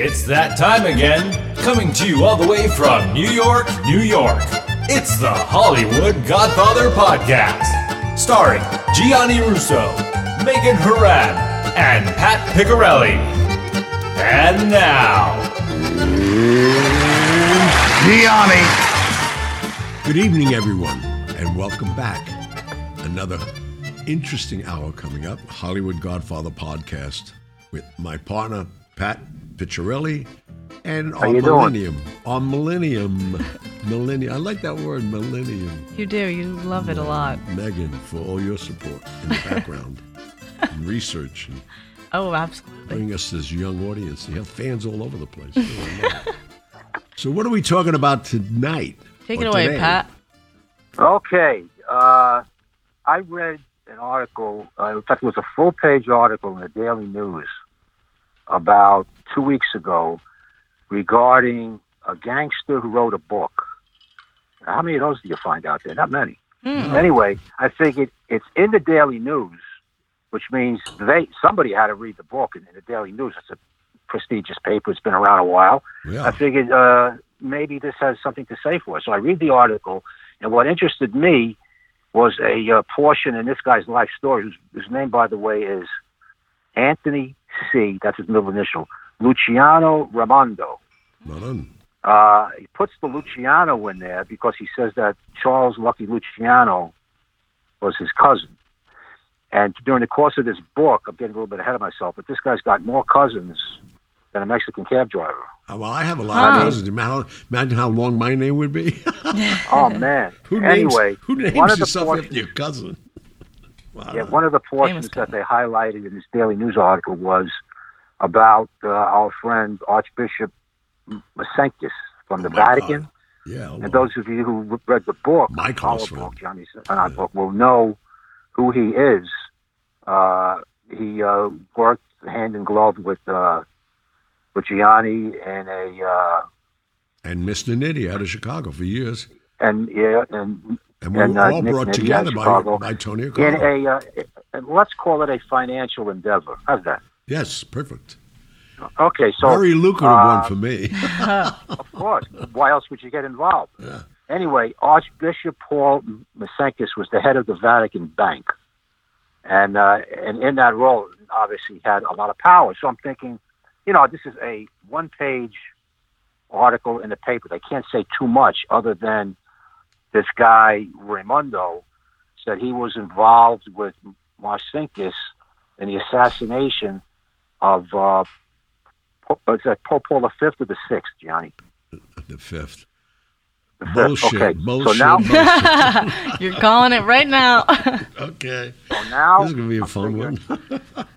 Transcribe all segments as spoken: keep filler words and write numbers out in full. It's that time again, coming to you all the way from New York, New York. It's the Hollywood Godfather Podcast, starring Gianni Russo, Megan Horan, and Pat Picciarelli. And now, Gianni. Good evening, everyone, and welcome back. Another interesting hour coming up, Hollywood Godfather Podcast, with my partner, Pat Picciarelli, and on Millennium, doing? on Millennium, Millennium, I like that word, Millennium. You do, you love it a lot. Megan, for all your support in the background, and research, and oh, absolutely, bringing us this young audience. You have fans all over the place. So what are we talking about tonight? Take it away, today? Pat. Okay, uh, I read an article, uh, in fact it was a full-page article in the Daily News, about two weeks ago regarding a gangster who wrote a book. How many of those do you find out there? Not many. Mm. Anyway, I figured it's in the Daily News, which means they somebody had to read the book in, in the Daily News. It's a prestigious paper. It's been around a while. Yeah. I figured uh, maybe this has something to say for us. So I read the article, and what interested me was a uh, portion in this guy's life story, whose, whose name, by the way, is Anthony C. That's his middle initial. Luciano Raimondo. Uh, he puts the Luciano in there because he says that Charles Lucky Luciano was his cousin. And during the course of this book, I'm getting a little bit ahead of myself, but this guy's got more cousins than a Mexican cab driver. Oh, well, I have a lot huh. of cousins. Imagine how long my name would be. Oh, man. Who anyway, names, who names one of yourself portions, after your cousin? Wow. Yeah, one of the portions that they highlighted in this Daily News article was about uh, our friend Archbishop Marcinkus from the oh Vatican. God. Yeah, and those of you who read the book, my our book, Johnny's yeah. book, will know who he is. Uh, he uh, worked hand in glove with uh, with Gianni and a uh, and Mister Nitti out of Chicago for years. And yeah, and. And we and, were uh, all Nick brought Nitti together by, by Tony Carlo. In a, uh, let's call it a financial endeavor. How's that? Yes, perfect. Okay, so very lucrative uh, one for me. Of course. Why else would you get involved? Yeah. Anyway, Archbishop Paul Marcinkus was the head of the Vatican Bank, and uh, and in that role, obviously had a lot of power. So I'm thinking, you know, this is a one-page article in the paper. They can't say too much other than. This guy, Raimondo, said he was involved with Marcinkus in the assassination of uh, is that Pope Paul the Fifth or the Sixth, Johnny? The Fifth. The fifth. Bullshit. Okay. Bullshit. So now bullshit. You're calling it right now. Okay. So now this is gonna be a fun one.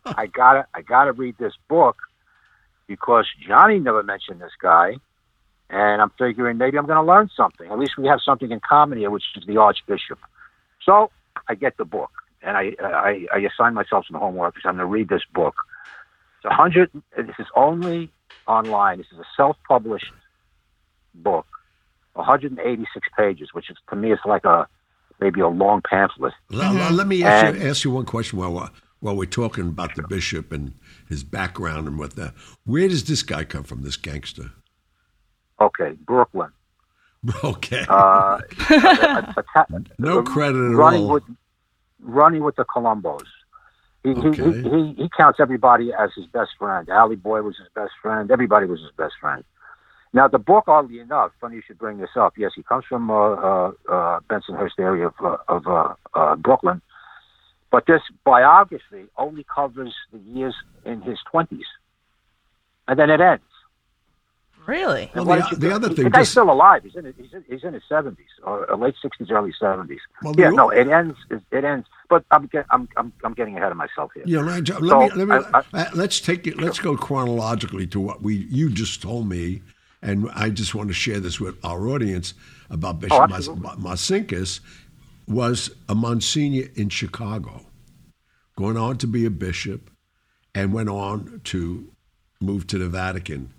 I gotta, I gotta read this book because Johnny never mentioned this guy. And I'm figuring maybe I'm going to learn something. At least we have something in common here, which is the Archbishop. So I get the book, and I I, I assign myself some homework because I'm going to read this book. It's a hundred. This is only online. This is a self-published book, one hundred eighty-six pages, which is to me is like a maybe a long pamphlet. Mm-hmm. Let me ask you, ask you one question while we're, while we're talking about the bishop and his background and what that. Where does this guy come from? This gangster. Okay, Brooklyn. Okay. Uh, a, a, a, a, no credit at running all. With, running with the Colombos. He, okay. he, he, he counts everybody as his best friend. Alley Boy was his best friend. Everybody was his best friend. Now, the book, oddly enough, funny you should bring this up. Yes, he comes from uh, uh, uh, Bensonhurst area of, uh, of uh, uh, Brooklyn. But this biography only covers the years in his twenties. And then it ends. Really? Well, the, the other thing, the guy's just, still alive. He's in his, he's in, he's in his seventies, or late sixties, early seventies. Well, yeah, no, it ends. It ends. But I'm get, I'm I'm I'm getting ahead of myself here. Yeah, right. Let so, me, let me I, I, let's take it. Let's go chronologically to what we you just told me, and I just want to share this with our audience about Bishop oh, Marcinkus was a Monsignor in Chicago, going on to be a bishop, and went on to move to the Vatican.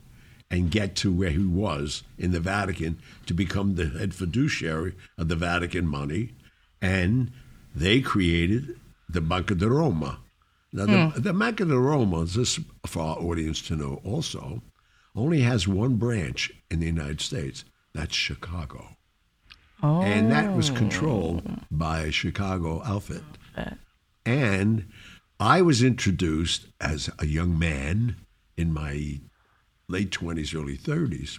And get to where he was in the Vatican to become the head fiduciary of the Vatican money. And they created the Banca di Roma. Now, mm. the, the Banca di Roma, just for our audience to know also, only has one branch in the United States. That's Chicago. Oh. And that was controlled by a Chicago outfit. And I was introduced as a young man in my late twenties, early thirties,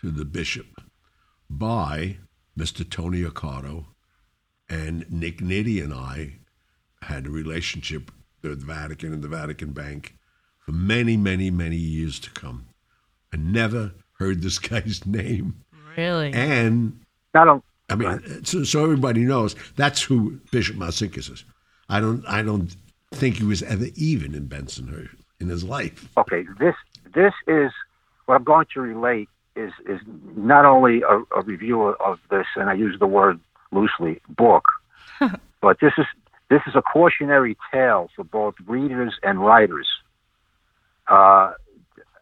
to the bishop by Mister Tony Accardo, and Nick Nitti and I had a relationship with the Vatican and the Vatican Bank for many, many, many years to come. I never heard this guy's name. Really? And I don't. I mean, so, so everybody knows that's who Bishop Marcinkus is. I don't. I don't think he was ever even in Bensonhurst in his life. Okay, this this is what I'm going to relate is is not only a, a review of this, and I use the word loosely, book, but this is this is a cautionary tale for both readers and writers. Uh,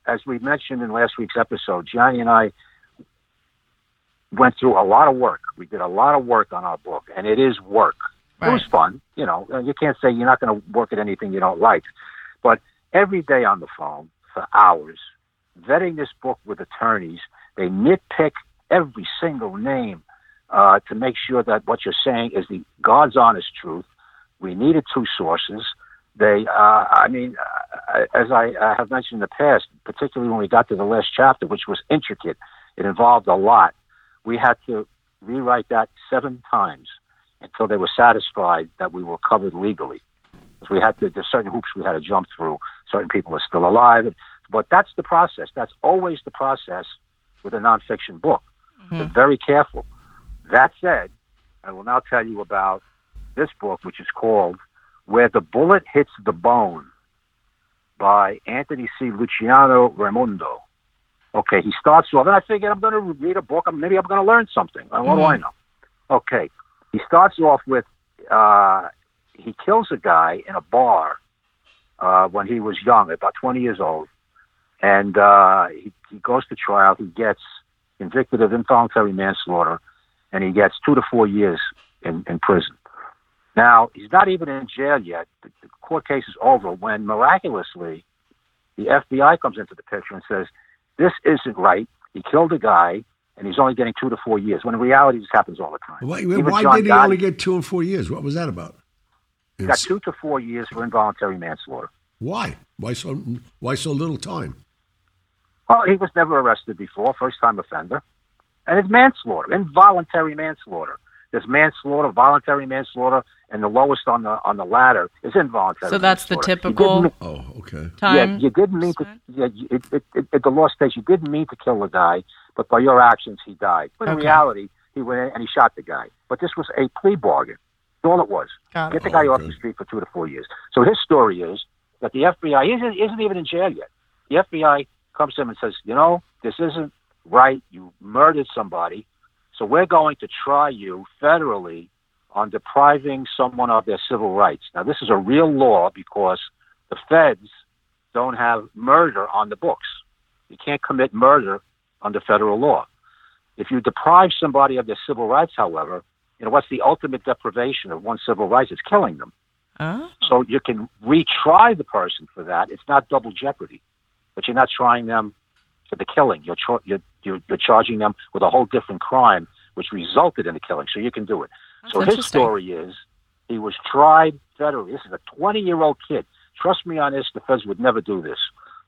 as we mentioned in last week's episode, Johnny and I went through a lot of work. We did a lot of work on our book, and it is work. Right. It was fun, you know. You can't say you're not going to work at anything you don't like. But every day on the phone for hours, vetting this book with attorneys, they nitpick every single name uh, to make sure that what you're saying is the God's honest truth. We needed two sources. They, uh, I mean, uh, as I, I have mentioned in the past, particularly when we got to the last chapter, which was intricate, it involved a lot. We had to rewrite that seven times until they were satisfied that we were covered legally. Because we had to, there's certain hoops we had to jump through. Certain people are still alive. But that's the process. That's always the process with a nonfiction book. Mm-hmm. They're very careful. That said, I will now tell you about this book, which is called Where the Bullet Hits the Bone by Anthony C. Luciano Raimondo. Okay, he starts off, and I figured I'm going to read a book. Maybe I'm going to learn something. What mm-hmm. do I know? Okay, he starts off with uh, he kills a guy in a bar uh, when he was young, about twenty years old, and uh, he, he goes to trial. He gets convicted of involuntary manslaughter, and he gets two to four years in, in prison. Now, he's not even in jail yet. The, the court case is over when, miraculously, the F B I comes into the picture and says, this isn't right. He killed a guy, and he's only getting two to four years. When in reality, this happens all the time. Why, why did he Gotti, only get two and four years? What was that about? He got two to four years for involuntary manslaughter. Why? Why so? Why so little time? Well, he was never arrested before, first-time offender, and it's manslaughter, involuntary manslaughter. There's manslaughter, voluntary manslaughter, and the lowest on the on the ladder is involuntary. So that's the typical. Oh, okay. Time. Yeah, you didn't mean to. Yeah, it, it, it, it, the law states you didn't mean to kill the guy, but by your actions he died. But in okay. reality, he went in and he shot the guy. But this was a plea bargain. That's all it was. Got Get it. the guy oh, off good. the street for two to four years. So his story is that the F B I isn't isn't even in jail yet. The F B I comes to him and says, "You know, this isn't right. You murdered somebody. So we're going to try you federally on depriving someone of their civil rights." Now, this is a real law because the feds don't have murder on the books. You can't commit murder under federal law. If you deprive somebody of their civil rights, however, you know, what's the ultimate deprivation of one's civil rights? It's killing them. Oh. So you can retry the person for that. It's not double jeopardy, but you're not trying them for the killing. You're, tra- you're, you're, you're charging them with a whole different crime, which resulted in the killing, so you can do it. That's so his story is, he was tried federally. This is a twenty-year-old kid. Trust me on this, the feds would never do this.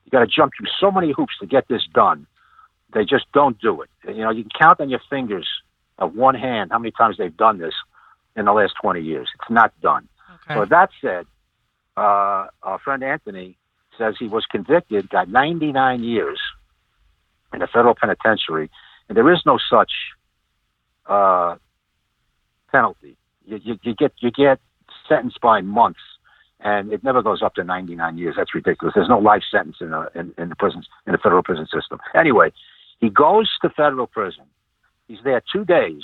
You got to jump through so many hoops to get this done. They just don't do it. You know, you can count on your fingers of one hand how many times they've done this in the last twenty years. It's not done. Okay. So that said, uh, our friend Anthony says he was convicted, got ninety-nine years in a federal penitentiary, and there is no such uh, penalty. You, you, you get you get sentenced by months, and it never goes up to ninety-nine years. That's ridiculous. There's no life sentence in the in, in the prisons in the federal prison system. Anyway, he goes to federal prison. He's there two days,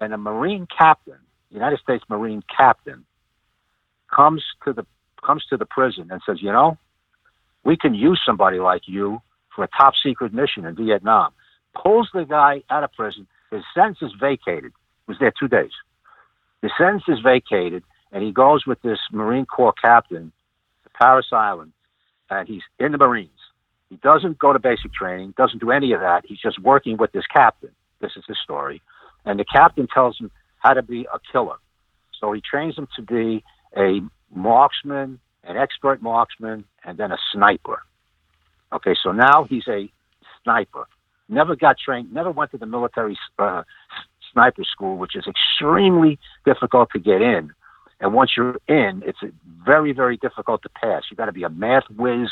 and a Marine captain, United States Marine captain, comes to the comes to the prison and says, "You know, we can use somebody like you for a top-secret mission in Vietnam." Pulls the guy out of prison. His sentence is vacated. He was there two days. The sentence is vacated, and he goes with this Marine Corps captain to Paris Island, and he's in the Marines. He doesn't go to basic training, doesn't do any of that. He's just working with this captain. This is his story. And the captain tells him how to be a killer. So he trains him to be a marksman, an expert marksman, and then a sniper. Okay, so now he's a sniper. Never got trained, never went to the military uh, sniper school, which is extremely difficult to get in. And once you're in, it's very, very difficult to pass. You've got to be a math whiz.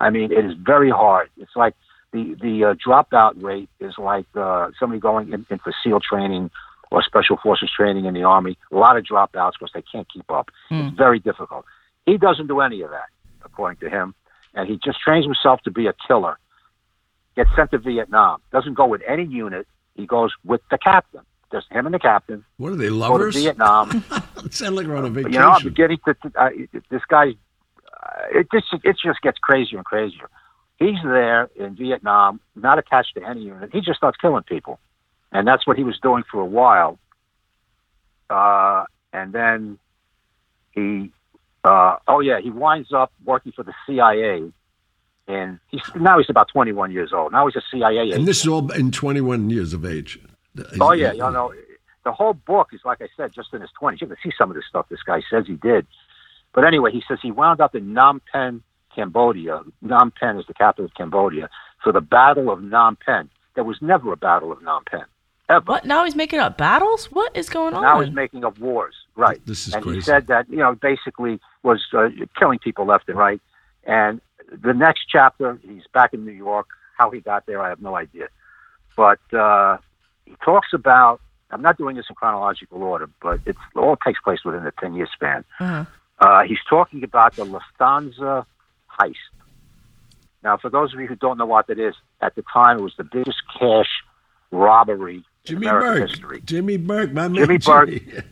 I mean, it is very hard. It's like the, the uh, dropout rate is like uh, somebody going in, in for SEAL training or Special Forces training in the Army. A lot of dropouts because they can't keep up. Mm. It's very difficult. He doesn't do any of that, according to him. And he just trains himself to be a killer. Gets sent to Vietnam. Doesn't go with any unit. He goes with the captain. Just him and the captain. What are they, lovers? Go to Vietnam. It sounds like we're on a vacation. You know, I'm beginning to, uh, this guy, uh, it, just, it just gets crazier and crazier. He's there in Vietnam, not attached to any unit. He just starts killing people. And that's what he was doing for a while. Uh, and then he, uh, oh yeah, he winds up working for the C I A. And he's, now he's about twenty-one years old. Now he's a C I A agent. And this is all in twenty-one years of age. Oh, yeah. You know, the whole book is, like I said, just in his twenties. You can see some of the stuff this guy says he did. But anyway, he says he wound up in Phnom Penh, Cambodia. Phnom Penh is the capital of Cambodia. For the Battle of Phnom Penh. There was never a Battle of Phnom Penh. Ever. What? Now he's making up battles? What is going on? Now he's making up wars. Right. This is and crazy. He said that, you know, basically was uh, killing people left and right. And the next chapter, he's back in New York. How he got there, I have no idea. But... uh He talks about, I'm not doing this in chronological order, but it's, it all takes place within a ten-year span. Uh-huh. Uh, he's talking about the Lufthansa heist. Now, for those of you who don't know what that is, at the time, it was the biggest cash robbery Jimmy in American Burke. history. Jimmy Burke. My Jimmy man, Burke. Jimmy.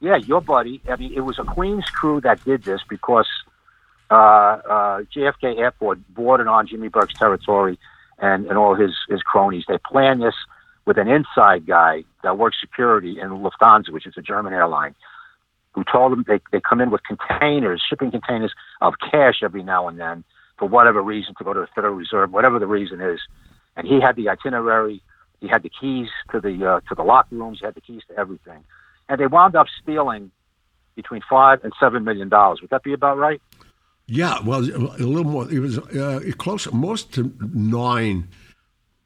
Yeah, your buddy. I mean, it was a Queens crew that did this because uh, uh, J F K Airport bordered on Jimmy Burke's territory and, and all his, his cronies. They planned this with an inside guy that works security in Lufthansa, which is a German airline, who told them they, they come in with containers, shipping containers of cash every now and then for whatever reason, to go to the Federal Reserve, whatever the reason is. And he had the itinerary. He had the keys to the uh, to the locker rooms. He had the keys to everything. And they wound up stealing between five and seven million dollars. Would that be about right? Yeah, well, a little more. It was uh, close, most to nine.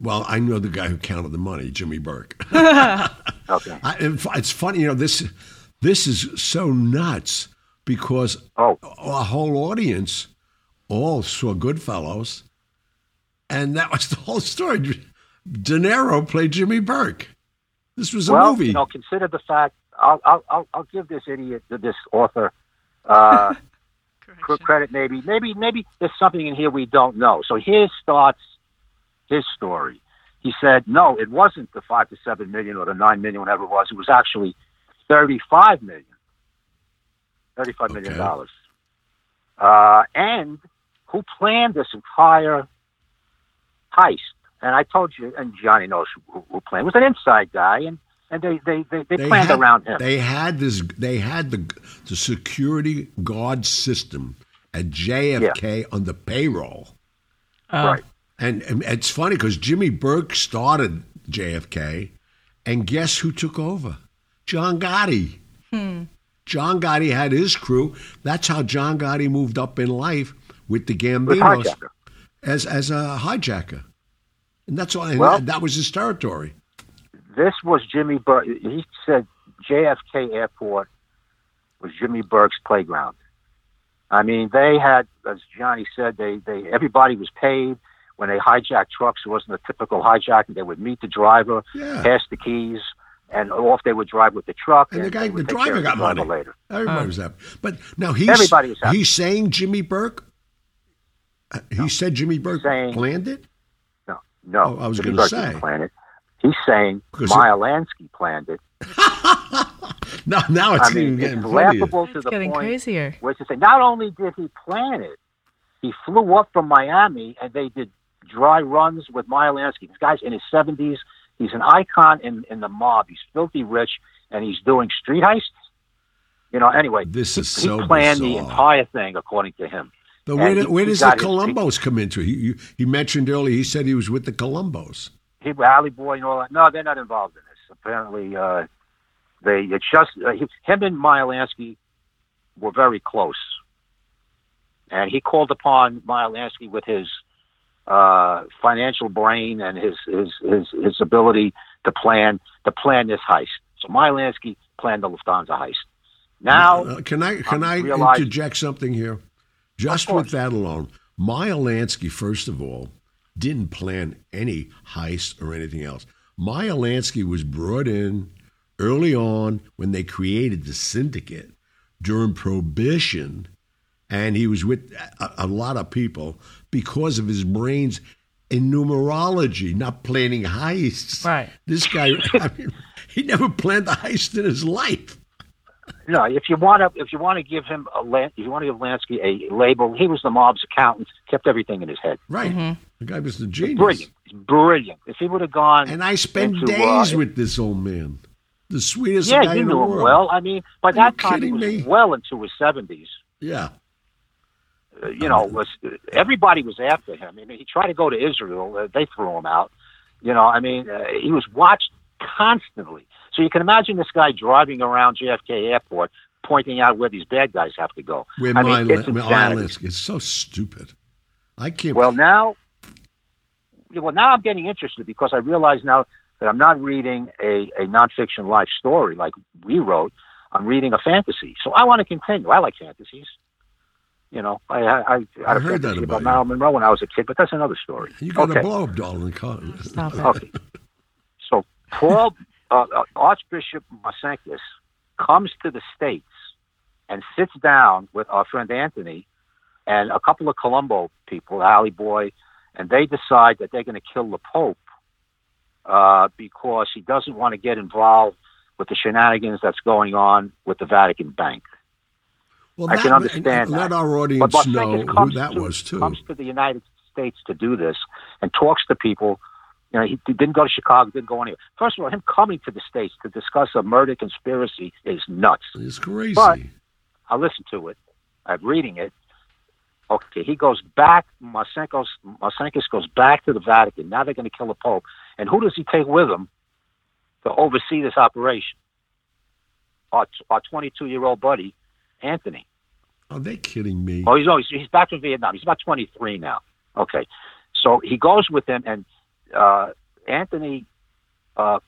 Well, I know the guy who counted the money, Jimmy Burke. Okay, I, it's funny, you know, this this is so nuts because oh. our whole audience all saw Goodfellas, and that was the whole story. De Niro played Jimmy Burke. This was a well, movie. You know, consider the fact. I'll I'll I'll give this idiot, this author, uh, credit. Maybe maybe maybe there's something in here we don't know. So here's thoughts. His story. He said, no, it wasn't the five to seven million or the nine million, whatever it was. It was actually thirty-five million, thirty-five okay. million dollars. Uh, and who planned this entire heist? And I told you, and Johnny knows who, who planned. It was an inside guy, and, and they they, they, they, they planned had, around him. They had this. They had the the security guard system at J F K yeah. on the payroll. Uh, right. And, and it's funny because Jimmy Burke started J F K, and guess who took over? John Gotti. Hmm. John Gotti had his crew. That's how John Gotti moved up in life with the Gambinos with as as a hijacker, and that's all. Well, and that was his territory. This was Jimmy Burke. He said J F K Airport was Jimmy Burke's playground. I mean, they had, as Johnny said, they they everybody was paid. When they hijacked trucks, it wasn't a typical hijacking. They would meet the driver, yeah. pass the keys, and off they would drive with the truck. And, and the guy, the driver got the money. Later. Everybody um, was happy. But now he's, everybody was happy. He's saying Jimmy Burke? He no. said Jimmy Burke saying, planned it? No. No. Oh, I was going to say. Planned it. He's saying Meyer Lansky planned it. no, now it's I mean, getting it's laughable to it's the getting point crazier. Where to say, not only did he plan it, he flew up from Miami, and they did dry runs with Meyer Lansky. This guy's in his seventies. He's an icon in, in the mob. He's filthy rich, and he's doing street heists. You know, anyway, this is he, so he planned bizarre. The entire thing, according to him. But where, did, where does the Colombos come into it? He, he mentioned earlier, he said he was with the Colombos. He, Alley Boy and all that. No, they're not involved in this. Apparently, uh, they it just uh, he, him and Meyer Lansky were very close. And he called upon Meyer Lansky with his uh, financial brain and his his, his his ability to plan to plan this heist. So Meyer Lansky planned the Lufthansa heist. Now, uh, can I can I, I realize, interject something here? Just with that alone, Meyer Lansky, first of all, didn't plan any heist or anything else. Meyer Lansky was brought in early on when they created the syndicate during Prohibition, and he was with a, a lot of people because of his brains in numerology, not planning heists. Right. This guy, I mean, he never planned a heist in his life. No, if you want to, if you want to give him a, if you want to give Lansky a label, he was the mob's accountant, kept everything in his head. Right, mm-hmm. The guy was the genius. Brilliant, brilliant. If he would have gone, and I spent into, days uh, with this old man, the sweetest yeah, guy in the world. Yeah, you knew him well. I mean, by Are that time he was me? well into his seventies. Yeah, uh, you know, was everybody was after him. I mean, he tried to go to Israel; uh, they threw him out. You know, I mean, uh, he was watched constantly. So you can imagine this guy driving around J F K Airport, pointing out where these bad guys have to go. Where I mean, my, it's, my it's so stupid. I can't. Well now, well now I'm getting interested because I realize now that I'm not reading a, a nonfiction life story like we wrote. I'm reading a fantasy, so I want to continue. I like fantasies. You know, I I, I, I heard that about, about Marilyn Monroe when I was a kid, but that's another story. You got okay. a blow up doll in college. Stop it. Okay. So Paul. Uh, Archbishop Marcinkus comes to the States and sits down with our friend Anthony and a couple of Colombo people, Alley Boy, and they decide that they're going to kill the Pope uh, because he doesn't want to get involved with the shenanigans that's going on with the Vatican Bank. Well, I that, can understand that. Let our audience but know who that to, was, too. Comes to the United States to do this and talks to people. You know, he didn't go to Chicago, didn't go anywhere. First of all, him coming to the States to discuss a murder conspiracy is nuts. It's crazy. But I listened to it. I'm reading it. Okay, he goes back. Marcinkus goes back to the Vatican. Now they're going to kill the Pope. And who does he take with him to oversee this operation? Our twenty-two-year-old buddy, Anthony. Are they kidding me? Oh, he's, oh, he's, he's back from Vietnam. He's about twenty-three now. Okay. So he goes with him and Uh, Anthony uh,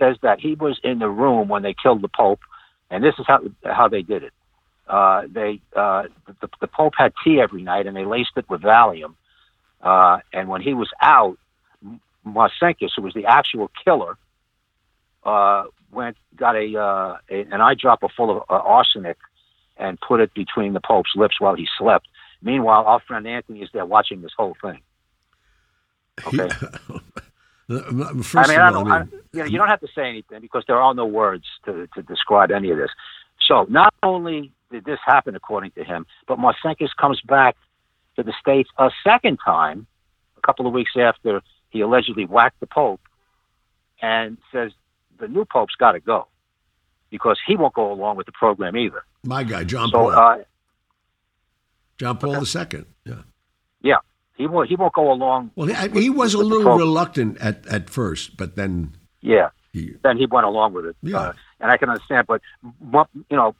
says that he was in the room when they killed the Pope, and this is how how they did it. Uh, they uh, the, the Pope had tea every night, and they laced it with Valium. Uh, and when he was out, Marcinkus, who was the actual killer, uh, went got a, uh, a an eyedropper full of uh, arsenic and put it between the Pope's lips while he slept. Meanwhile, our friend Anthony is there watching this whole thing. Okay. First I mean, I don't, I, you, know, you don't have to say anything because there are no words to, to describe any of this. So not only did this happen, according to him, but Marcinkus comes back to the States a second time, a couple of weeks after he allegedly whacked the Pope, and says the new Pope's got to go because he won't go along with the program either. My guy, John so, Paul. Uh, John Paul okay. the Second. Yeah. Yeah. He won't, he won't go along. Well, he, with, he was a little reluctant at, at first, but then... Yeah, he, then he went along with it. Yeah. Uh, and I can understand, but, you know,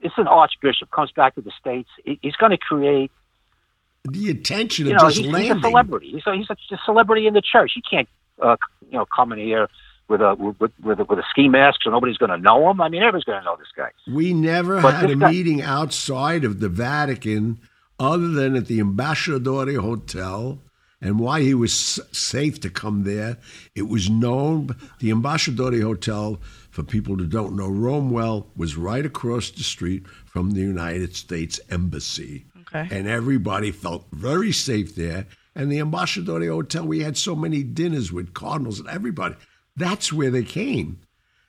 it's an archbishop, comes back to the States. He, he's going to create... The attention you know, of just he's, landing. He's a celebrity. He's a, he's a celebrity in the church. He can't, uh, you know, come in here with a, with, with a, with a ski mask so nobody's going to know him. I mean, everybody's going to know this guy. We never but had a guy, meeting outside of the Vatican... other than at the Ambassadore Hotel, and why he was safe to come there. It was known, the Ambassadore Hotel, for people who don't know Rome well, was right across the street from the United States Embassy. Okay. And everybody felt very safe there. And the Ambassadore Hotel, we had so many dinners with cardinals and everybody. That's where they came.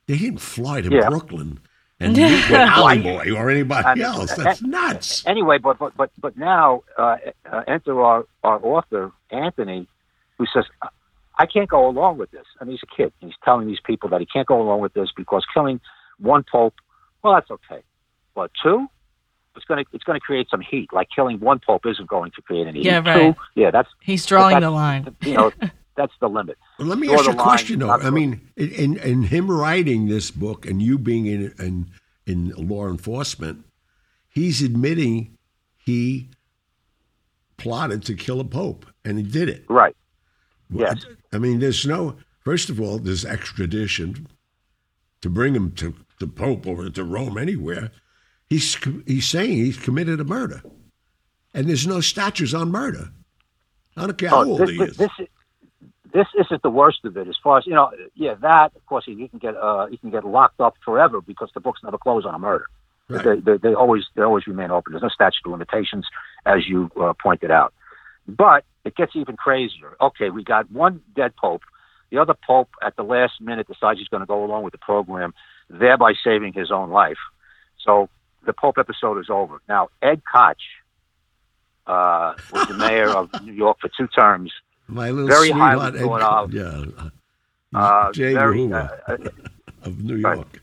They didn't fly to yeah. Brooklyn. And you were Alley Boy or anybody I mean, else. That's uh, nuts. Anyway, but but but, but now uh, uh, enter our, our author, Anthony, who says, I can't go along with this. I mean, he's a kid. And he's telling these people that he can't go along with this because killing one pope, well, that's okay. But two? it's going to it's going to create some heat. Like killing one pope isn't going to create any yeah, heat. Yeah, right. Two, yeah, that's he's drawing that's, the line. You know, that's the limit. Well, let me Draw ask you a line, question though. I mean, in in him writing this book and you being in in, in law enforcement, he's admitting he plotted to kill a pope, and he did it. Right. Well, yes. I, I mean, there's no. First of all, there's extradition to bring him to the Pope or to Rome anywhere. He's he's saying he's committed a murder, and there's no statutes on murder. I don't care how oh, old this, he is. This, this, this isn't the worst of it, as far as you know. Yeah, that of course he, he can get uh, he can get locked up forever because the books never close on a murder. Right. They, they, they always they always remain open. There's no statute of limitations, as you uh, pointed out. But it gets even crazier. Okay, we got one dead pope. The other pope, at the last minute, decides he's going to go along with the program, thereby saving his own life. So the pope episode is over. Now, Ed Koch uh, was the mayor of New York for two terms. My little very highly thought of. Yeah. Uh, Jay very, uh, of New York.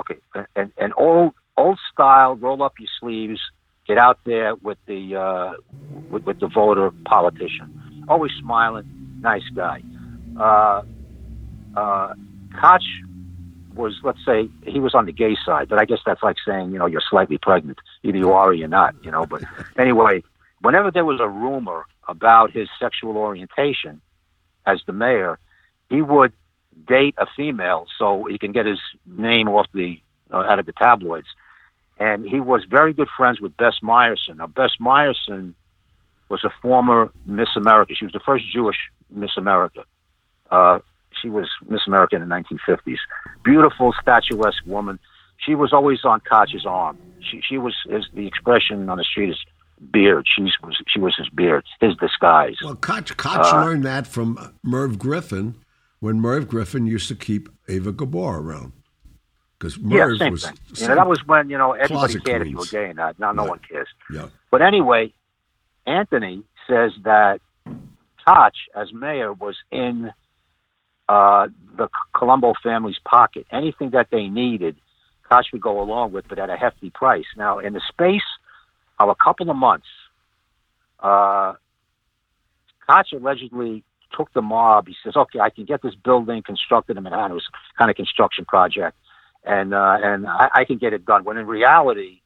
Okay, and and old old style, roll up your sleeves. Get out there with the uh, with, with the voter politician. Always smiling, nice guy. Uh, uh, Koch was, let's say, he was on the gay side, but I guess that's like saying, you know, you're slightly pregnant. Either you are or you're not, you know. But anyway, whenever there was a rumor about his sexual orientation as the mayor, he would date a female so he can get his name off the uh, out of the tabloids. And he was very good friends with Bess Meyerson. Now, Bess Meyerson was a former Miss America. She was the first Jewish Miss America. Uh, she was Miss America in the nineteen fifties. Beautiful, statuesque woman. She was always on Koch's arm. She she was, his, the expression on the street is beard. She's, was, she was his beard, his disguise. Well, Koch, Koch uh, learned that from Merv Griffin when Merv Griffin used to keep Ava Gabor around. Because Merv yeah, was thing. You know, that was when, you know, everybody cared if you were gay or not. Now no yeah. one cares. Yeah. But anyway, Anthony says that Koch, as mayor, was in uh, the Colombo family's pocket. Anything that they needed, Koch would go along with, but at a hefty price. Now, in the space of a couple of months, uh, Koch allegedly took the mob. He says, okay, I can get this building constructed in Manhattan. It was kind of construction project. And uh, and I, I can get it done. When in reality,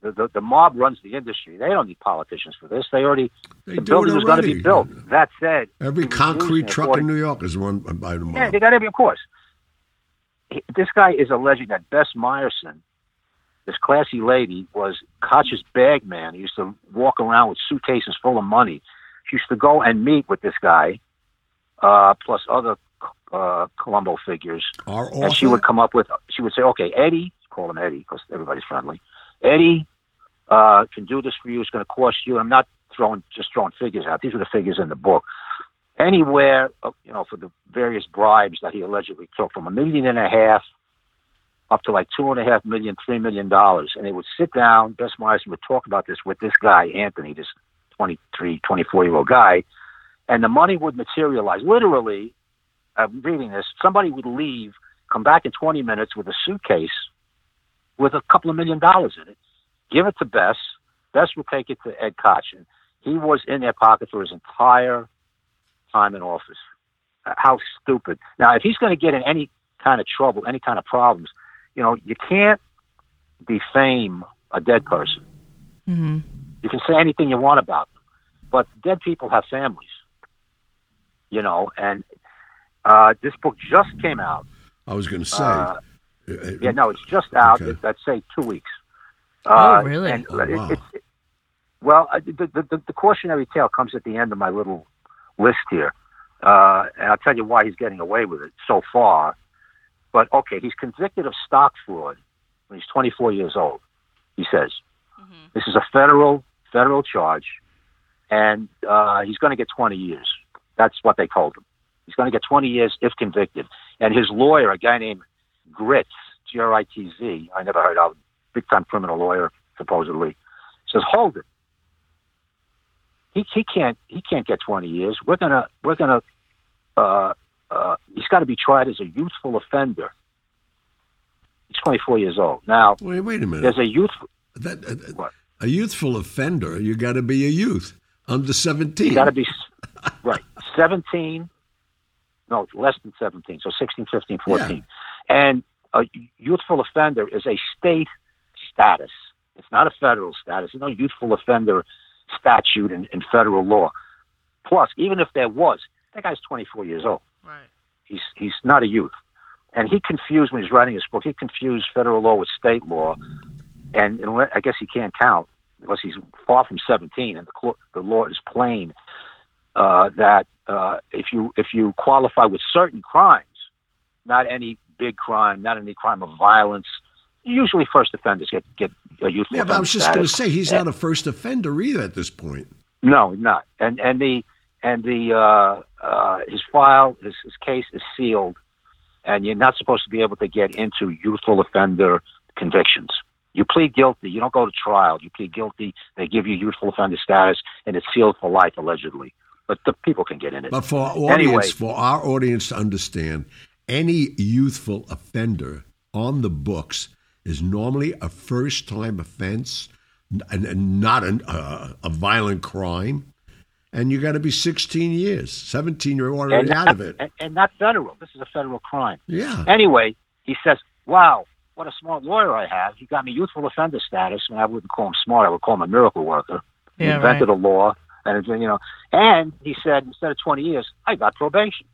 the, the the mob runs the industry. They don't need politicians for this. They already they the building was going to be built. That said, every concrete truck according. in New York is run by the mob. Yeah, they got every. Of course, he, this guy is alleging that Bess Meyerson, this classy lady, was Koch's bag man. He used to walk around with suitcases full of money. She used to go and meet with this guy, uh, plus other. Uh, Colombo figures, and she would come up with. She would say, "Okay, Eddie, call him Eddie because everybody's friendly. Eddie uh, can do this for you. It's going to cost you." And I'm not throwing just throwing figures out. These are the figures in the book. Anywhere, you know, for the various bribes that he allegedly took, from a million and a half up to like two and a half million, three million dollars, and they would sit down. Bess Meyerson would talk about this with this guy, Anthony, this twenty-three, twenty-four year old guy, and the money would materialize literally. I'm reading this, somebody would leave, come back in twenty minutes with a suitcase with a couple of million dollars in it, give it to Bess. Bess would take it to Ed Koch. And he was in their pocket for his entire time in office. Uh, how stupid. Now, if he's going to get in any kind of trouble, any kind of problems, you know, you can't defame a dead person. Mm-hmm. You can say anything you want about them. But dead people have families, you know, and... Uh, this book just came out. I was going to say. Uh, it, yeah, no, it's just out. Okay. It, I'd say two weeks. Uh, oh, really? And oh, it, wow. it, it, well, the, the, the cautionary tale comes at the end of my little list here. Uh, and I'll tell you why he's getting away with it so far. But, okay, he's convicted of stock fraud when he's twenty-four years old, he says. Mm-hmm. This is a federal federal charge, and uh, he's going to get twenty years. That's what they told him. He's going to get twenty years if convicted. And his lawyer, a guy named Gritz, G R I T Z, I never heard of, big-time criminal lawyer, supposedly, says, hold it. He he can't he can't get twenty years. We're gonna we're gonna uh, uh, he's got to be tried as a youthful offender. twenty-four years old. Now, wait, wait a minute. There's a youth. That, uh, what? A youthful offender, you got to be a youth under seventeen. You got to be right, seventeen. No, less than seventeen. So sixteen, fifteen, fourteen. Yeah. And a youthful offender is a state status. It's not a federal status. There's no youthful offender statute in, in federal law. Plus, even if there was, that guy's twenty-four years old. Right. He's he's not a youth. And he confused, when he was writing his book, he confused federal law with state law. And, and I guess he can't count because he's far from seventeen, and the, the law is plain uh, that uh, if you if you qualify with certain crimes, not any big crime, not any crime of violence, usually first offenders get get a youthful. Yeah, but I was just going to say he's and, not a first offender either at this point. No, not. And and the and the uh, uh, his file, his, his case is sealed, and you're not supposed to be able to get into youthful offender convictions. You plead guilty. You don't go to trial. You plead guilty. They give you youthful offender status, and it's sealed for life, allegedly. But the people can get in it. But for our audience, anyway, for our audience to understand, any youthful offender on the books is normally a first-time offense and, and not an, uh, a violent crime. And you got to be sixteen years, seventeen. You're already out of it, and, and not federal. This is a federal crime. Yeah. Anyway, he says, "Wow. What a smart lawyer I have. He got me youthful offender status." And I wouldn't call him smart. I would call him a miracle worker. He yeah, invented right. a law. And, you know, and he said, instead of twenty years, I got probation.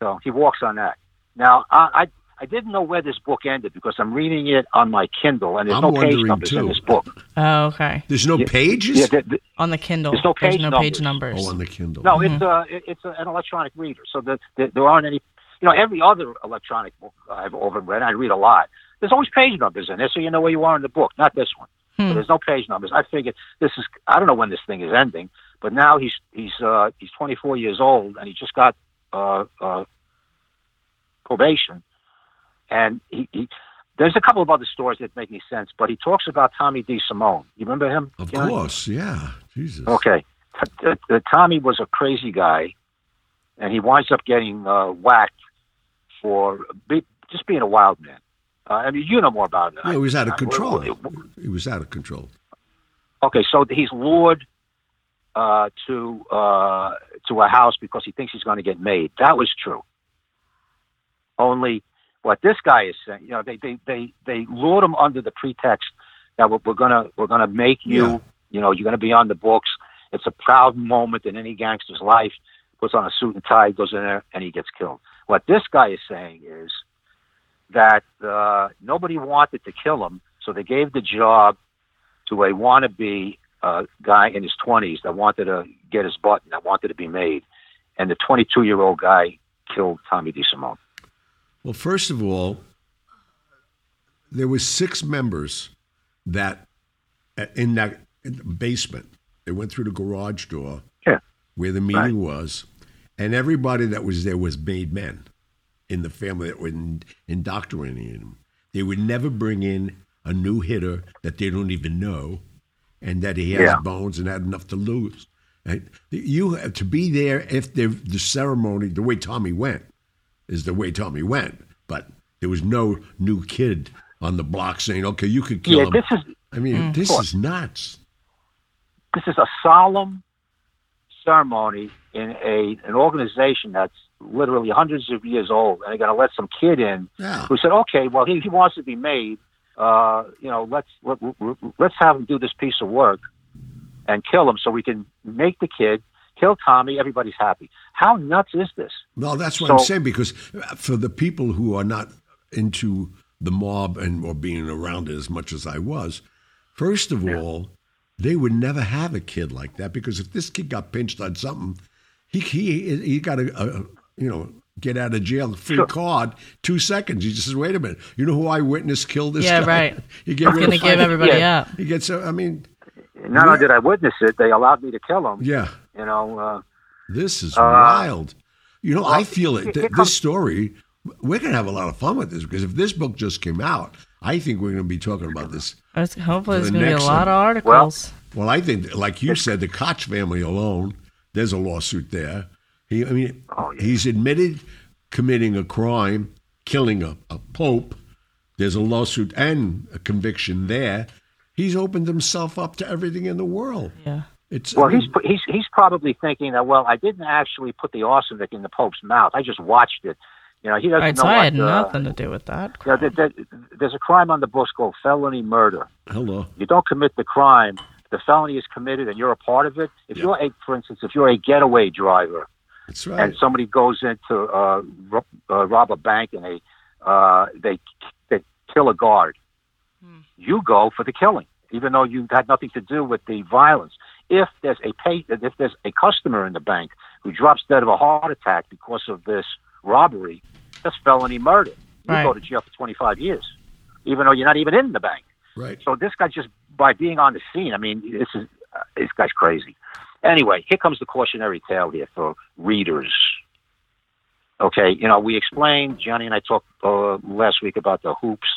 So he walks on that. Now, I I, I didn't know where this book ended because I'm reading it on my Kindle. And there's I'm no page numbers too. in this book. Oh, okay. There's no pages? Yeah, there, there, on the Kindle. There's no page, there's no numbers. page numbers. Oh, on the Kindle. No, mm-hmm. it's, uh, it, it's an electronic reader. So the, the, there aren't any. You know, every other electronic book I've over read, I read a lot, there's always page numbers in there, so you know where you are in the book, not this one. Hmm. So there's no page numbers. I figured this is, I don't know when this thing is ending, but now he's he's uh, he's twenty-four years old, and he just got uh, uh, probation. And he, he there's a couple of other stories that make any sense, but he talks about Tommy DeSimone. You remember him? Of Can course, I? yeah. Jesus. Okay. T- t- t- Tommy was a crazy guy, and he winds up getting uh, whacked for be, just being a wild man. Uh, I mean, you know more about it. Yeah, he was out of control. It, it, it, he was out of control. Okay, so he's lured uh, to uh, to a house because he thinks he's going to get made. That was true. Only what this guy is saying, you know, they they they, they lured him under the pretext that we're, we're gonna we're gonna make you, yeah. you know, you're gonna be on the books. It's a proud moment in any gangster's life. Puts on a suit and tie, goes in there, and he gets killed. What this guy is saying is that uh, nobody wanted to kill him, so they gave the job to a wannabe uh, guy in his twenties that wanted to get his button, that wanted to be made. And the twenty-two-year-old guy killed Tommy DeSimone. Well, first of all, there were six members that in that basement. They went through the garage door. Yeah. Where the meeting right. was, and everybody that was there was made men in the family that were in, indoctrinating them. They would never bring in a new hitter that they don't even know, and that he has yeah. bones and had enough to lose. And you have to be there if the ceremony, the way Tommy went, is the way Tommy went. But there was no new kid on the block saying, "Okay, you could kill yeah, him." This is, I mean, mm, this is nuts. This is a solemn ceremony in a an organization that's literally hundreds of years old, and they're going to let some kid in yeah. who said, "Okay, well, he, he wants to be made. Uh, you know, let's let, let's have him do this piece of work and kill him, so we can make the kid kill Tommy. Everybody's happy." How nuts is this? No, that's what so, I'm saying, because for the people who are not into the mob and or being around it as much as I was, first of yeah. all. They would never have a kid like that, because if this kid got pinched on something, he he he got a, a you know get out of jail free sure. card two seconds. He just says, "Wait a minute, you know who I witnessed killed this yeah, guy?" Yeah, right. You get going to give everybody yeah. up. You get so I mean, not yeah. only did I witness it, they allowed me to kill him. Yeah, you know, uh, this is uh, wild. You know, well, I feel it. it, it comes- this story, we're gonna have a lot of fun with this, because if this book just came out, I think we're going to be talking about this. Hopefully there's going to be a lot of articles. Well, well, I think, like you said, the Koch family alone, there's a lawsuit there. He, I mean, oh, yeah. he's admitted committing a crime, killing a, a pope, There's a lawsuit and a conviction there. He's opened himself up to everything in the world. Yeah. It's, well, I mean, he's he's he's probably thinking that, well, I didn't actually put the arsenic in the Pope's mouth. I just watched it. You know, he doesn't right, know. So I had the, nothing to do with that. You know, there, there, there's a crime on the books called felony murder. Hello. You don't commit the crime. The felony is committed, and you're a part of it. If yeah. you're, a, for instance, if you're a getaway driver, that's right. and somebody goes in to uh, ro- uh, rob a bank and they uh, they they kill a guard, hmm. you go for the killing, even though you had nothing to do with the violence. If there's a pay, if there's a customer in the bank who drops dead of a heart attack because of this robbery, that's felony murder. You right. go to jail for twenty-five years, even though you're not even in the bank. Right. So this guy just by being on the scene, I mean, this is uh, this guy's crazy. Anyway, here comes the cautionary tale here for readers. Okay, you know, we explained, Gianni and I talked uh, last week about the hoops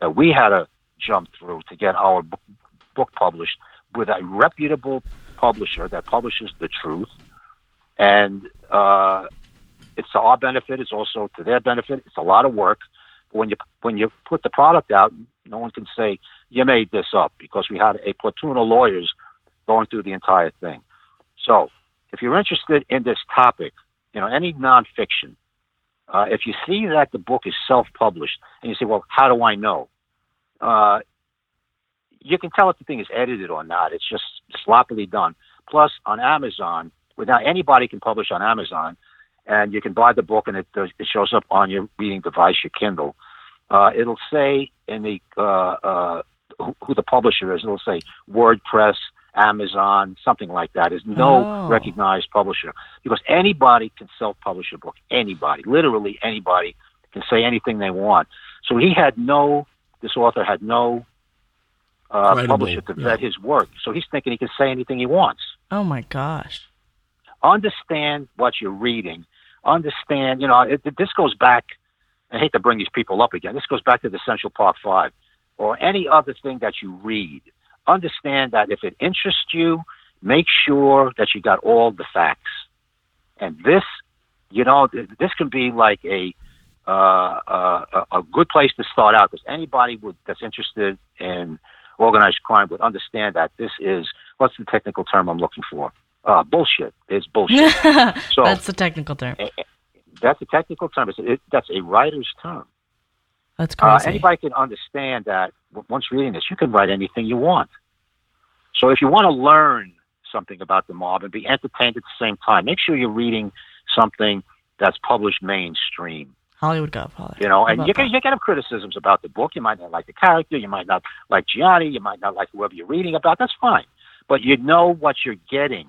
that we had to jump through to get our b- book published with a reputable publisher that publishes the truth. And uh, it's to our benefit. It's also to their benefit. It's a lot of work. When you when you put the product out, no one can say, you made this up, because we had a platoon of lawyers going through the entire thing. So if you're interested in this topic, you know, any nonfiction, uh, if you see that the book is self-published and you say, well, how do I know? Uh, you can tell if the thing is edited or not. It's just sloppily done. Plus, on Amazon, well, now anybody can publish on Amazon, and you can buy the book, and it, it shows up on your reading device, your Kindle. Uh, it'll say in the uh, uh, who the publisher is. It'll say WordPress, Amazon, something like that. There's no oh. recognized publisher, because anybody can self-publish a book. Anybody, literally anybody, can say anything they want. So he had no. This author had no uh, publisher to vet yeah. his work. So he's thinking he can say anything he wants. Oh my gosh! Understand what you're reading. Understand. You know, it, it, this goes back. I hate to bring these people up again. This goes back to the Central Park Five or any other thing that you read. Understand that if it interests you, make sure that you got all the facts. And this, you know, this can be like a uh, uh, a good place to start out, because anybody would, that's interested in organized crime would understand that this is, what's the technical term I'm looking for? Uh, bullshit is bullshit. So, that's the technical term. Uh, That's a technical term. It's, it, that's a writer's term. That's crazy. Uh, anybody can understand that once reading this, you can write anything you want. So if you want to learn something about the mob and be entertained at the same time, make sure you're reading something that's published mainstream. Hollywood Godfather. You know, and you can, you can have criticisms about the book. You might not like the character. You might not like Gianni. You might not like whoever you're reading about. That's fine. But you know what you're getting.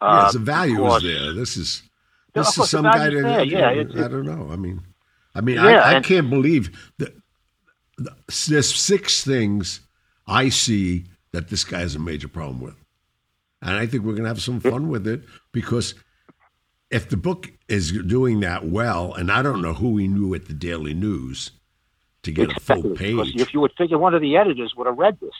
Uh, yes, the value because, is there. This is... This no, is course, some guy that, yeah, you know, it's, it's, I don't know. I mean, I mean, yeah, I, I and, can't believe that there's six things I see that this guy has a major problem with. And I think we're going to have some fun with it, because if the book is doing that well, and I don't know who he knew at the Daily News to get exactly, a full page. If you would figure one of the editors would have read this.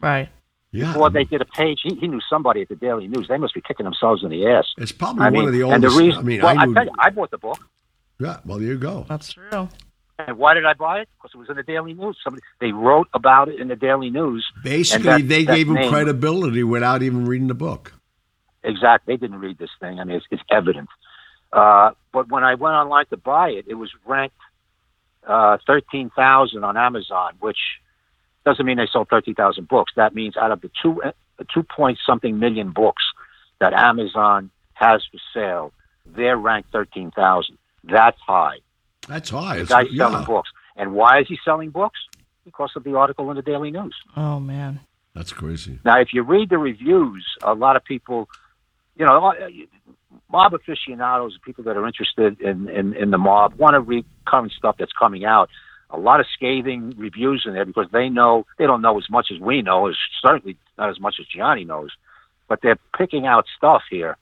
Right. Yeah, Before I mean, they did a page, he, he knew somebody at the Daily News. They must be kicking themselves in the ass. It's probably I one mean, of the oldest. And the reason, I mean, well, I, knew, I, you, I bought the book. Yeah, well, there you go. That's true. And why did I buy it? Because it was in the Daily News. Somebody they wrote about it in the Daily News. Basically, that, they that gave that him name. credibility without even reading the book. Exactly. They didn't read this thing. I mean, it's, it's evident. Uh, but when I went online to buy it, it was ranked uh, thirteen thousand on Amazon, which... doesn't mean they sold thirty thousand books. That means out of the two, two point something million books that Amazon has for sale, they're ranked thirteen thousand. That's high. That's high. The guy's yeah. selling books. And why is he selling books? Because of the article in the Daily News. Oh, man. That's crazy. Now, if you read the reviews, a lot of people, you know, mob aficionados, people that are interested in, in, in the mob, want to read current stuff that's coming out. A lot of scathing reviews in there, because they know they don't know as much as we know, is certainly not as much as Gianni knows, but they're picking out stuff here.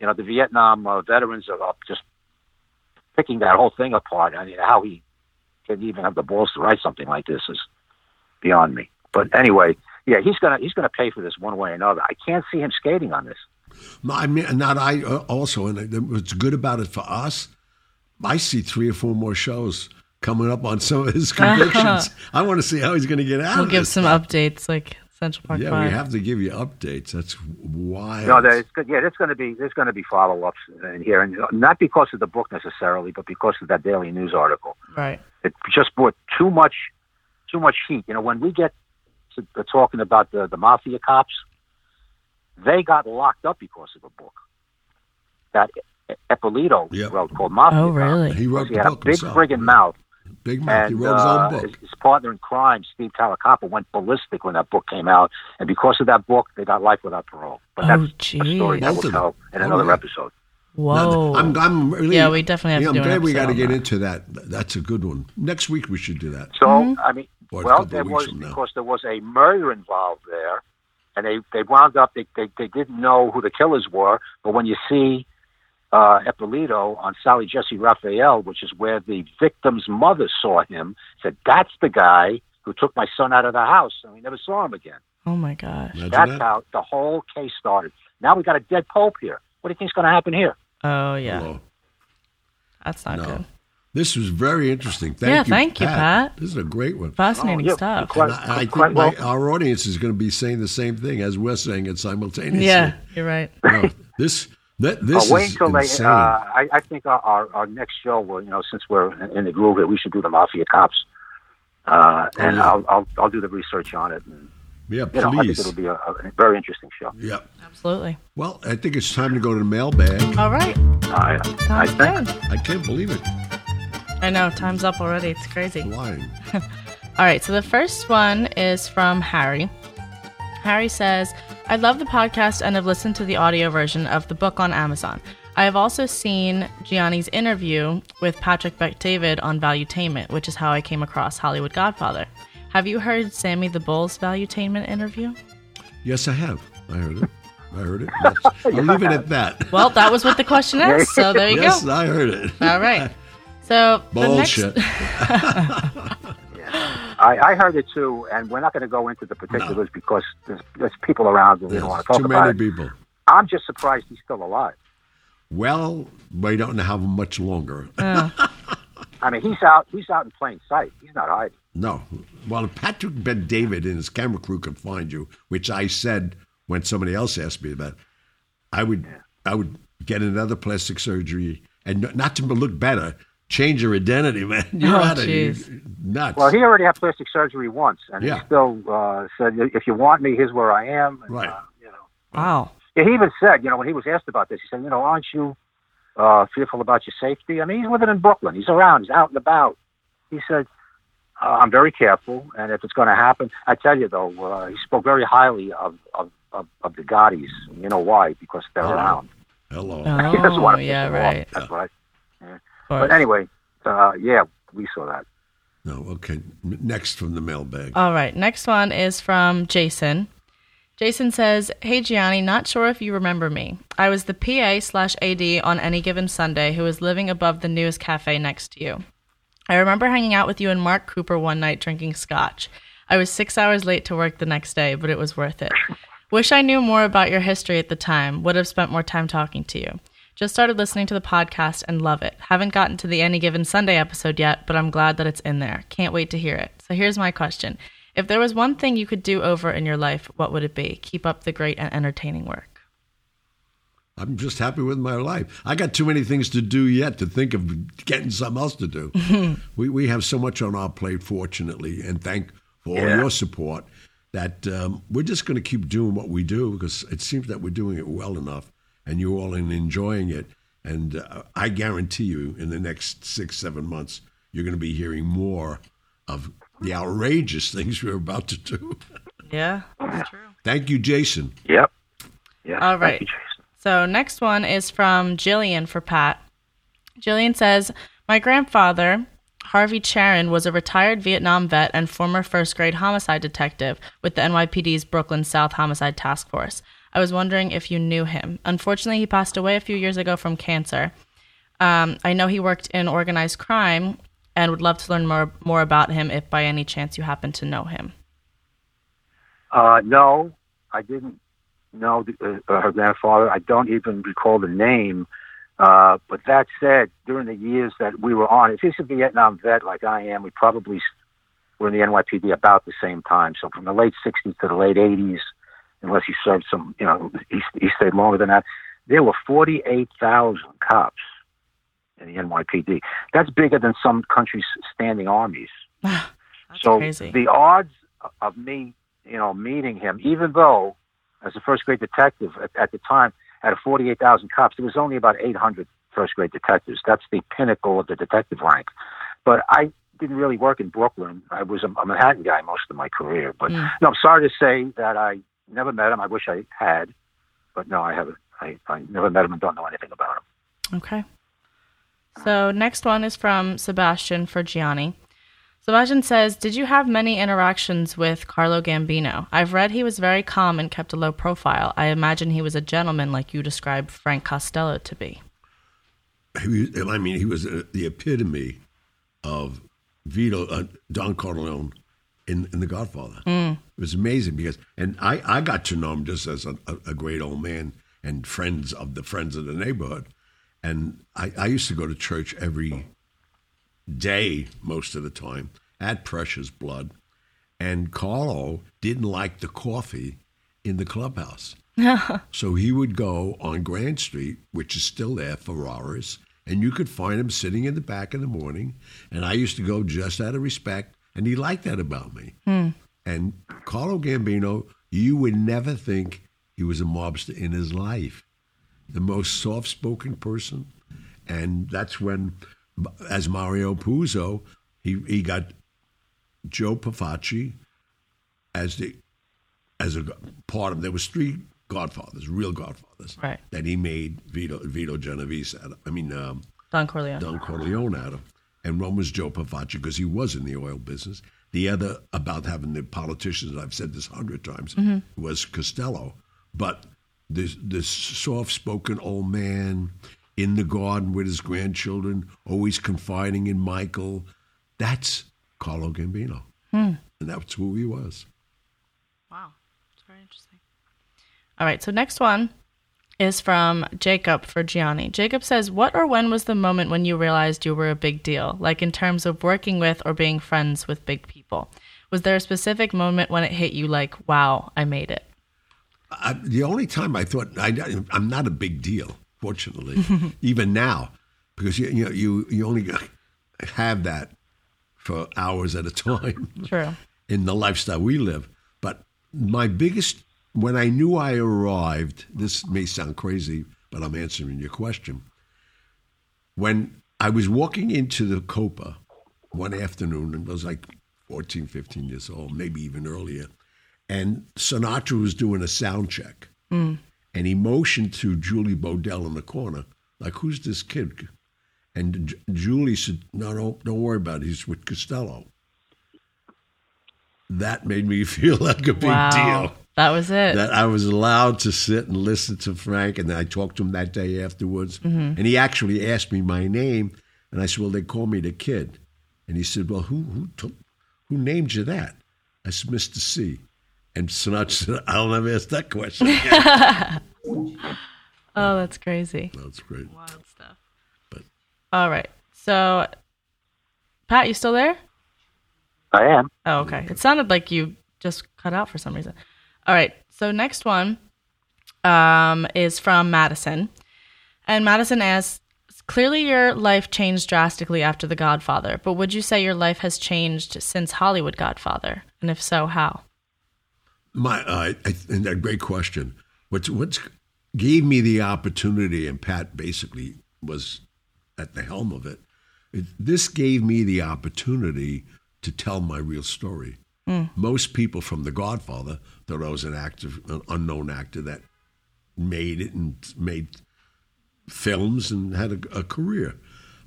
You know, the Vietnam uh, veterans are up just picking that whole thing apart. I mean, how he could even have the balls to write something like this is beyond me. But anyway, yeah, he's gonna he's gonna pay for this one way or another. I can't see him skating on this. I mean, not I also, and what's good about it for us, I see three or four more shows coming up on some of his convictions. I want to see how he's going to get out we'll of it. We'll give some stuff. Updates, like Central Park yeah, Five. Yeah, we have to give you updates. That's wild. No, there's, yeah, there's going to be there's going to be follow-ups in here, and not because of the book necessarily, but because of that Daily News article. Right. It just brought too much, too much heat. You know, when we get to, to talking about the, the Mafia cops, they got locked up because of a book that Eppolito yep. wrote called Mafia. Oh, really? Cops. He wrote he the had book a big himself. friggin' mouth. Big mouth. And, he wrote his own book. Uh, his, his partner in crime, Steve Talacapa, went ballistic when that book came out, and because of that book, they got life without parole. But oh, that's geez. a story that we'll tell in another right. episode. Whoa! Now, I'm, I'm really, yeah, we definitely have yeah, to do I'm glad we got to get that. into that. That's a good one. Next week we should do that. So mm-hmm. I mean, or well, there was because there was a murder involved there, and they, they wound up they, they they didn't know who the killers were. But when you see uh, Eppolito on Sally Jesse Raphael, which is where the victim's mother saw him, said that's the guy who took my son out of the house, and we never saw him again. Oh my gosh! Imagine that's that. how the whole case started. Now we got a dead pope here. What do you think's going to happen here? Oh, yeah. Hello. That's not no. good. This was very interesting. Thank yeah, you, thank Pat. you, Pat. This is a great one. Fascinating oh, yeah. stuff. Quite, I, I think well. my, our audience is going to be saying the same thing as we're saying it simultaneously. Yeah, you're right. No, this that, this uh, wait is until insane. They, uh, I, I think our, our, our next show, will, you know, since we're in the groove, we should do the Mafia Cops. Uh, oh, and yeah. I'll, I'll I'll do the research on it. And, Yeah, please. You know, I think it'll be a, a very interesting show. Yeah. Absolutely. Well, I think it's time to go to the mailbag. All right. I, I, think. I can't believe it. I know. Time's up already. It's crazy. Lying. All right. So the first one is from Harry. Harry says, I love the podcast and have listened to the audio version of the book on Amazon. I have also seen Gianni's interview with Patrick Beck-David on Valuetainment, which is how I came across Hollywood Godfather. Have you heard Sammy the Bull's Valuetainment interview? Yes, I have. I heard it. I heard it. That's, I'll leave it at that. Well, that was what the question asked, so there you yes, go. Yes, I heard it. All right. So Bullshit. The next... yeah. I, I heard it too, and we're not going to go into the particulars no. because there's, there's people around who we don't want to talk about it. Too many people. I'm just surprised he's still alive. Well, we don't know how much longer. Oh. I mean, he's out. He's out in plain sight. He's not hiding. No. Well, if Patrick Ben-David and his camera crew could find you, which I said when somebody else asked me about, I would yeah. I would get another plastic surgery, and not to look better, change your identity, man. You're oh, out of you're nuts. Well, he already had plastic surgery once, and yeah. he still uh, said, if you want me, here's where I am. And, right. Uh, you know. Wow. Yeah, he even said, you know, when he was asked about this, he said, you know, aren't you uh, fearful about your safety? I mean, he's living in Brooklyn. He's around. He's out and about. He said, Uh, I'm very careful, and if it's going to happen, I tell you though, uh, he spoke very highly of, of, of, of the Gottis. You know why? Because they're Hello. around. Hello. Oh, he doesn't want to yeah, right. Off. That's yeah. right. Yeah. But anyway, uh, yeah, we saw that. No, okay. Next from the mailbag. All right. Next one is from Jason. Jason says, "Hey Gianni, not sure if you remember me. I was the P A slash A D on Any Given Sunday, who was living above the news cafe next to you. I remember hanging out with you and Mark Cooper one night drinking scotch. I was six hours late to work the next day, but it was worth it. Wish I knew more about your history at the time. Would have spent more time talking to you. Just started listening to the podcast and love it. Haven't gotten to the Any Given Sunday episode yet, but I'm glad that it's in there. Can't wait to hear it. So here's my question. If there was one thing you could do over in your life, what would it be? Keep up the great and entertaining work." I'm just happy with my life. I got too many things to do yet to think of getting something else to do. we we have so much on our plate, fortunately, and thank for yeah. all your support, that um, we're just going to keep doing what we do because it seems that we're doing it well enough and you all are enjoying it. And uh, I guarantee you in the next six, seven months, you're going to be hearing more of the outrageous things we're about to do. Yeah, that's true. Thank you, Jason. Yep. Yeah. All right. So next one is from Jillian for Pat. Jillian says, "My grandfather, Harvey Charon, was a retired Vietnam vet and former first grade homicide detective with the N Y P D's Brooklyn South Homicide Task Force. I was wondering if you knew him. Unfortunately, he passed away a few years ago from cancer. Um, I know he worked in organized crime and would love to learn more, more about him if by any chance you happen to know him." Uh, no, I didn't. No, uh, her grandfather. I don't even recall the name. Uh, but that said, during the years that we were on, if he's a Vietnam vet like I am, we probably were in the N Y P D about the same time. So from the late sixties to the late eighties, unless he served some, you know, he, he stayed longer than that. There were forty-eight thousand cops in the N Y P D. That's bigger than some countries' standing armies. Wow, that's so crazy. The odds of me, you know, meeting him, even though as a first-grade detective at, at the time, out of forty-eight thousand cops, there was only about eight hundred first-grade detectives. That's the pinnacle of the detective rank. But I didn't really work in Brooklyn. I was a, a Manhattan guy most of my career. But mm. no, I'm sorry to say that I never met him. I wish I had, but no, I haven't. I, I never met him and don't know anything about him. Okay. So next one is from Sebastian for Gianni. Sebastian says, did you have many interactions with Carlo Gambino? I've read he was very calm and kept a low profile. I imagine he was a gentleman like you described Frank Costello to be. He was, I mean, he was uh, the epitome of Vito, uh, Don Corleone in, in The Godfather. Mm. It was amazing because, and I, I got to know him just as a, a great old man and friends of the friends of the neighborhood. And I, I used to go to church every day most of the time at Precious Blood, and Carlo didn't like the coffee in the clubhouse. So he would go on Grand Street, which is still there, Ferraris, and you could find him sitting in the back in the morning, and I used to go just out of respect, and he liked that about me. Mm. And Carlo Gambino, you would never think he was a mobster in his life. The most soft-spoken person, and that's when, as Mario Puzo, he, he got Joe Profaci as the as a part of. There was three Godfathers, real Godfathers, right, that he made Vito Vito Genovese out of. I mean, um, Don Corleone. Don Corleone out of, and one was Joe Profaci because he was in the oil business. The other about having the politicians. I've said this a hundred times. Mm-hmm. Was Costello, but this this soft-spoken old man. In the garden with his grandchildren, always confiding in Michael. That's Carlo Gambino. Hmm. And that's who he was. Wow. That's very interesting. All right. So next one is from Jacob for Gianni. Jacob says, what or when was the moment when you realized you were a big deal, like in terms of working with or being friends with big people? Was there a specific moment when it hit you like, wow, I made it? I, the only time I thought, I, I'm not a big deal. Fortunately, even now, because you you, know, you you only have that for hours at a time. True. In the lifestyle we live. But my biggest, when I knew I arrived, this may sound crazy, but I'm answering your question. When I was walking into the Copa one afternoon, and I was like fourteen, fifteen years old, maybe even earlier, and Sinatra was doing a sound check. Mm. And he motioned to Julie Bodell in the corner, like, who's this kid? And J- Julie said, no, no, don't worry about it. He's with Costello. That made me feel like a big wow. deal. That was it. That I was allowed to sit and listen to Frank. And then I talked to him that day afterwards. Mm-hmm. And he actually asked me my name. And I said, well, they call me the kid. And he said, well, who who t- who named you that? I said, Mister C. And Sinatra said, I'll never ask that question again. Oh, that's crazy. That's great. Wild stuff. But all right. So, Pat, you still there? I am. Oh, okay. It sounded like you just cut out for some reason. All right. So, next one um, is from Madison. And Madison asks, clearly your life changed drastically after The Godfather, but would you say your life has changed since Hollywood Godfather? And if so, how? My, uh, I, and a great question. What's what's gave me the opportunity, and Pat basically was at the helm of it. it this gave me the opportunity to tell my real story. Mm. Most people from The Godfather thought I was an actor, an unknown actor that made it and made films and had a, a career.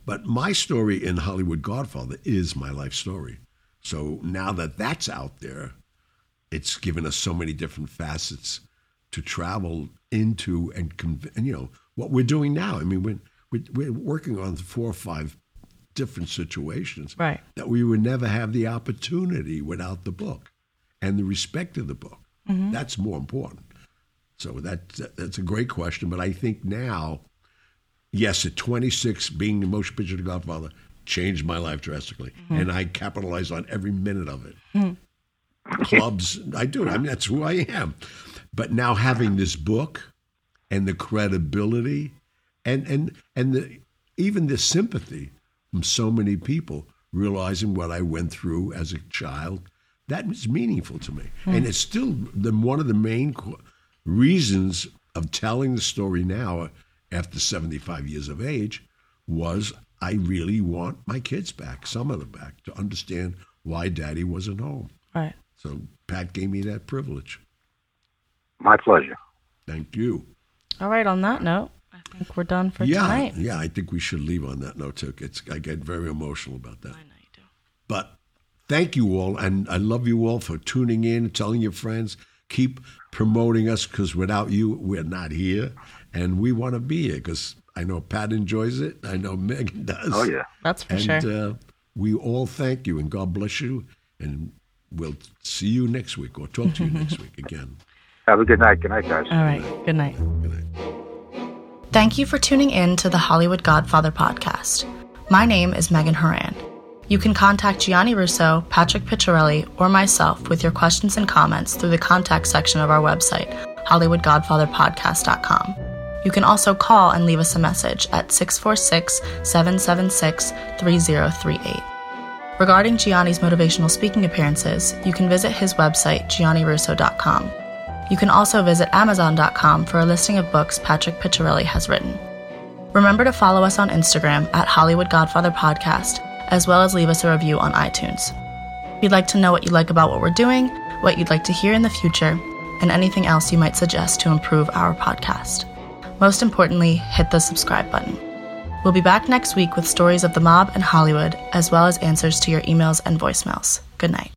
But my story in Hollywood Godfather is my life story. So now that that's out there, it's given us so many different facets to travel into and, conv- and you know, what we're doing now. I mean, we're, we're, we're working on four or five different situations right. that we would never have the opportunity without the book and the respect of the book. Mm-hmm. That's more important. So that, that's a great question. But I think now yes, at twenty-six, being the motion picture The Godfather changed my life drastically. Mm-hmm. And I capitalized on every minute of it. Mm-hmm. Clubs, I do it. I mean, that's who I am. But now having this book and the credibility and and and the, even the sympathy from so many people realizing what I went through as a child, that was meaningful to me. Mm-hmm. And it's still the, one of the main co- reasons of telling the story now after seventy-five years of age was I really want my kids back, some of them back, to understand why Daddy wasn't home. Right. So Pat gave me that privilege. My pleasure. Thank you. All right, on that note, I think we're done for yeah, tonight. Yeah, I think we should leave on that note, too. It's, I get very emotional about that. I know you do. But thank you all, and I love you all for tuning in, telling your friends. Keep promoting us, because without you, we're not here. And we want to be here, because I know Pat enjoys it. I know Megan does. Oh, yeah. That's for and, sure. And uh, we all thank you, and God bless you. And we'll see you next week, or talk to you next week again. Have a good night. Good night, guys. All right. Good night. Good night. Thank you for tuning in to the Hollywood Godfather podcast. My name is Megan Horan. You can contact Gianni Russo, Patrick Picciarelli, or myself with your questions and comments through the contact section of our website, Hollywood Godfather Podcast dot com. You can also call and leave us a message at six four six, seven seven six, three zero three eight. Regarding Gianni's motivational speaking appearances, you can visit his website, Gianni Russo dot com. You can also visit Amazon dot com for a listing of books Patrick Picciarelli has written. Remember to follow us on Instagram at Hollywood Godfather Podcast, as well as leave us a review on iTunes. We'd like to know what you like about what we're doing, what you'd like to hear in the future, and anything else you might suggest to improve our podcast. Most importantly, hit the subscribe button. We'll be back next week with stories of the mob and Hollywood, as well as answers to your emails and voicemails. Good night.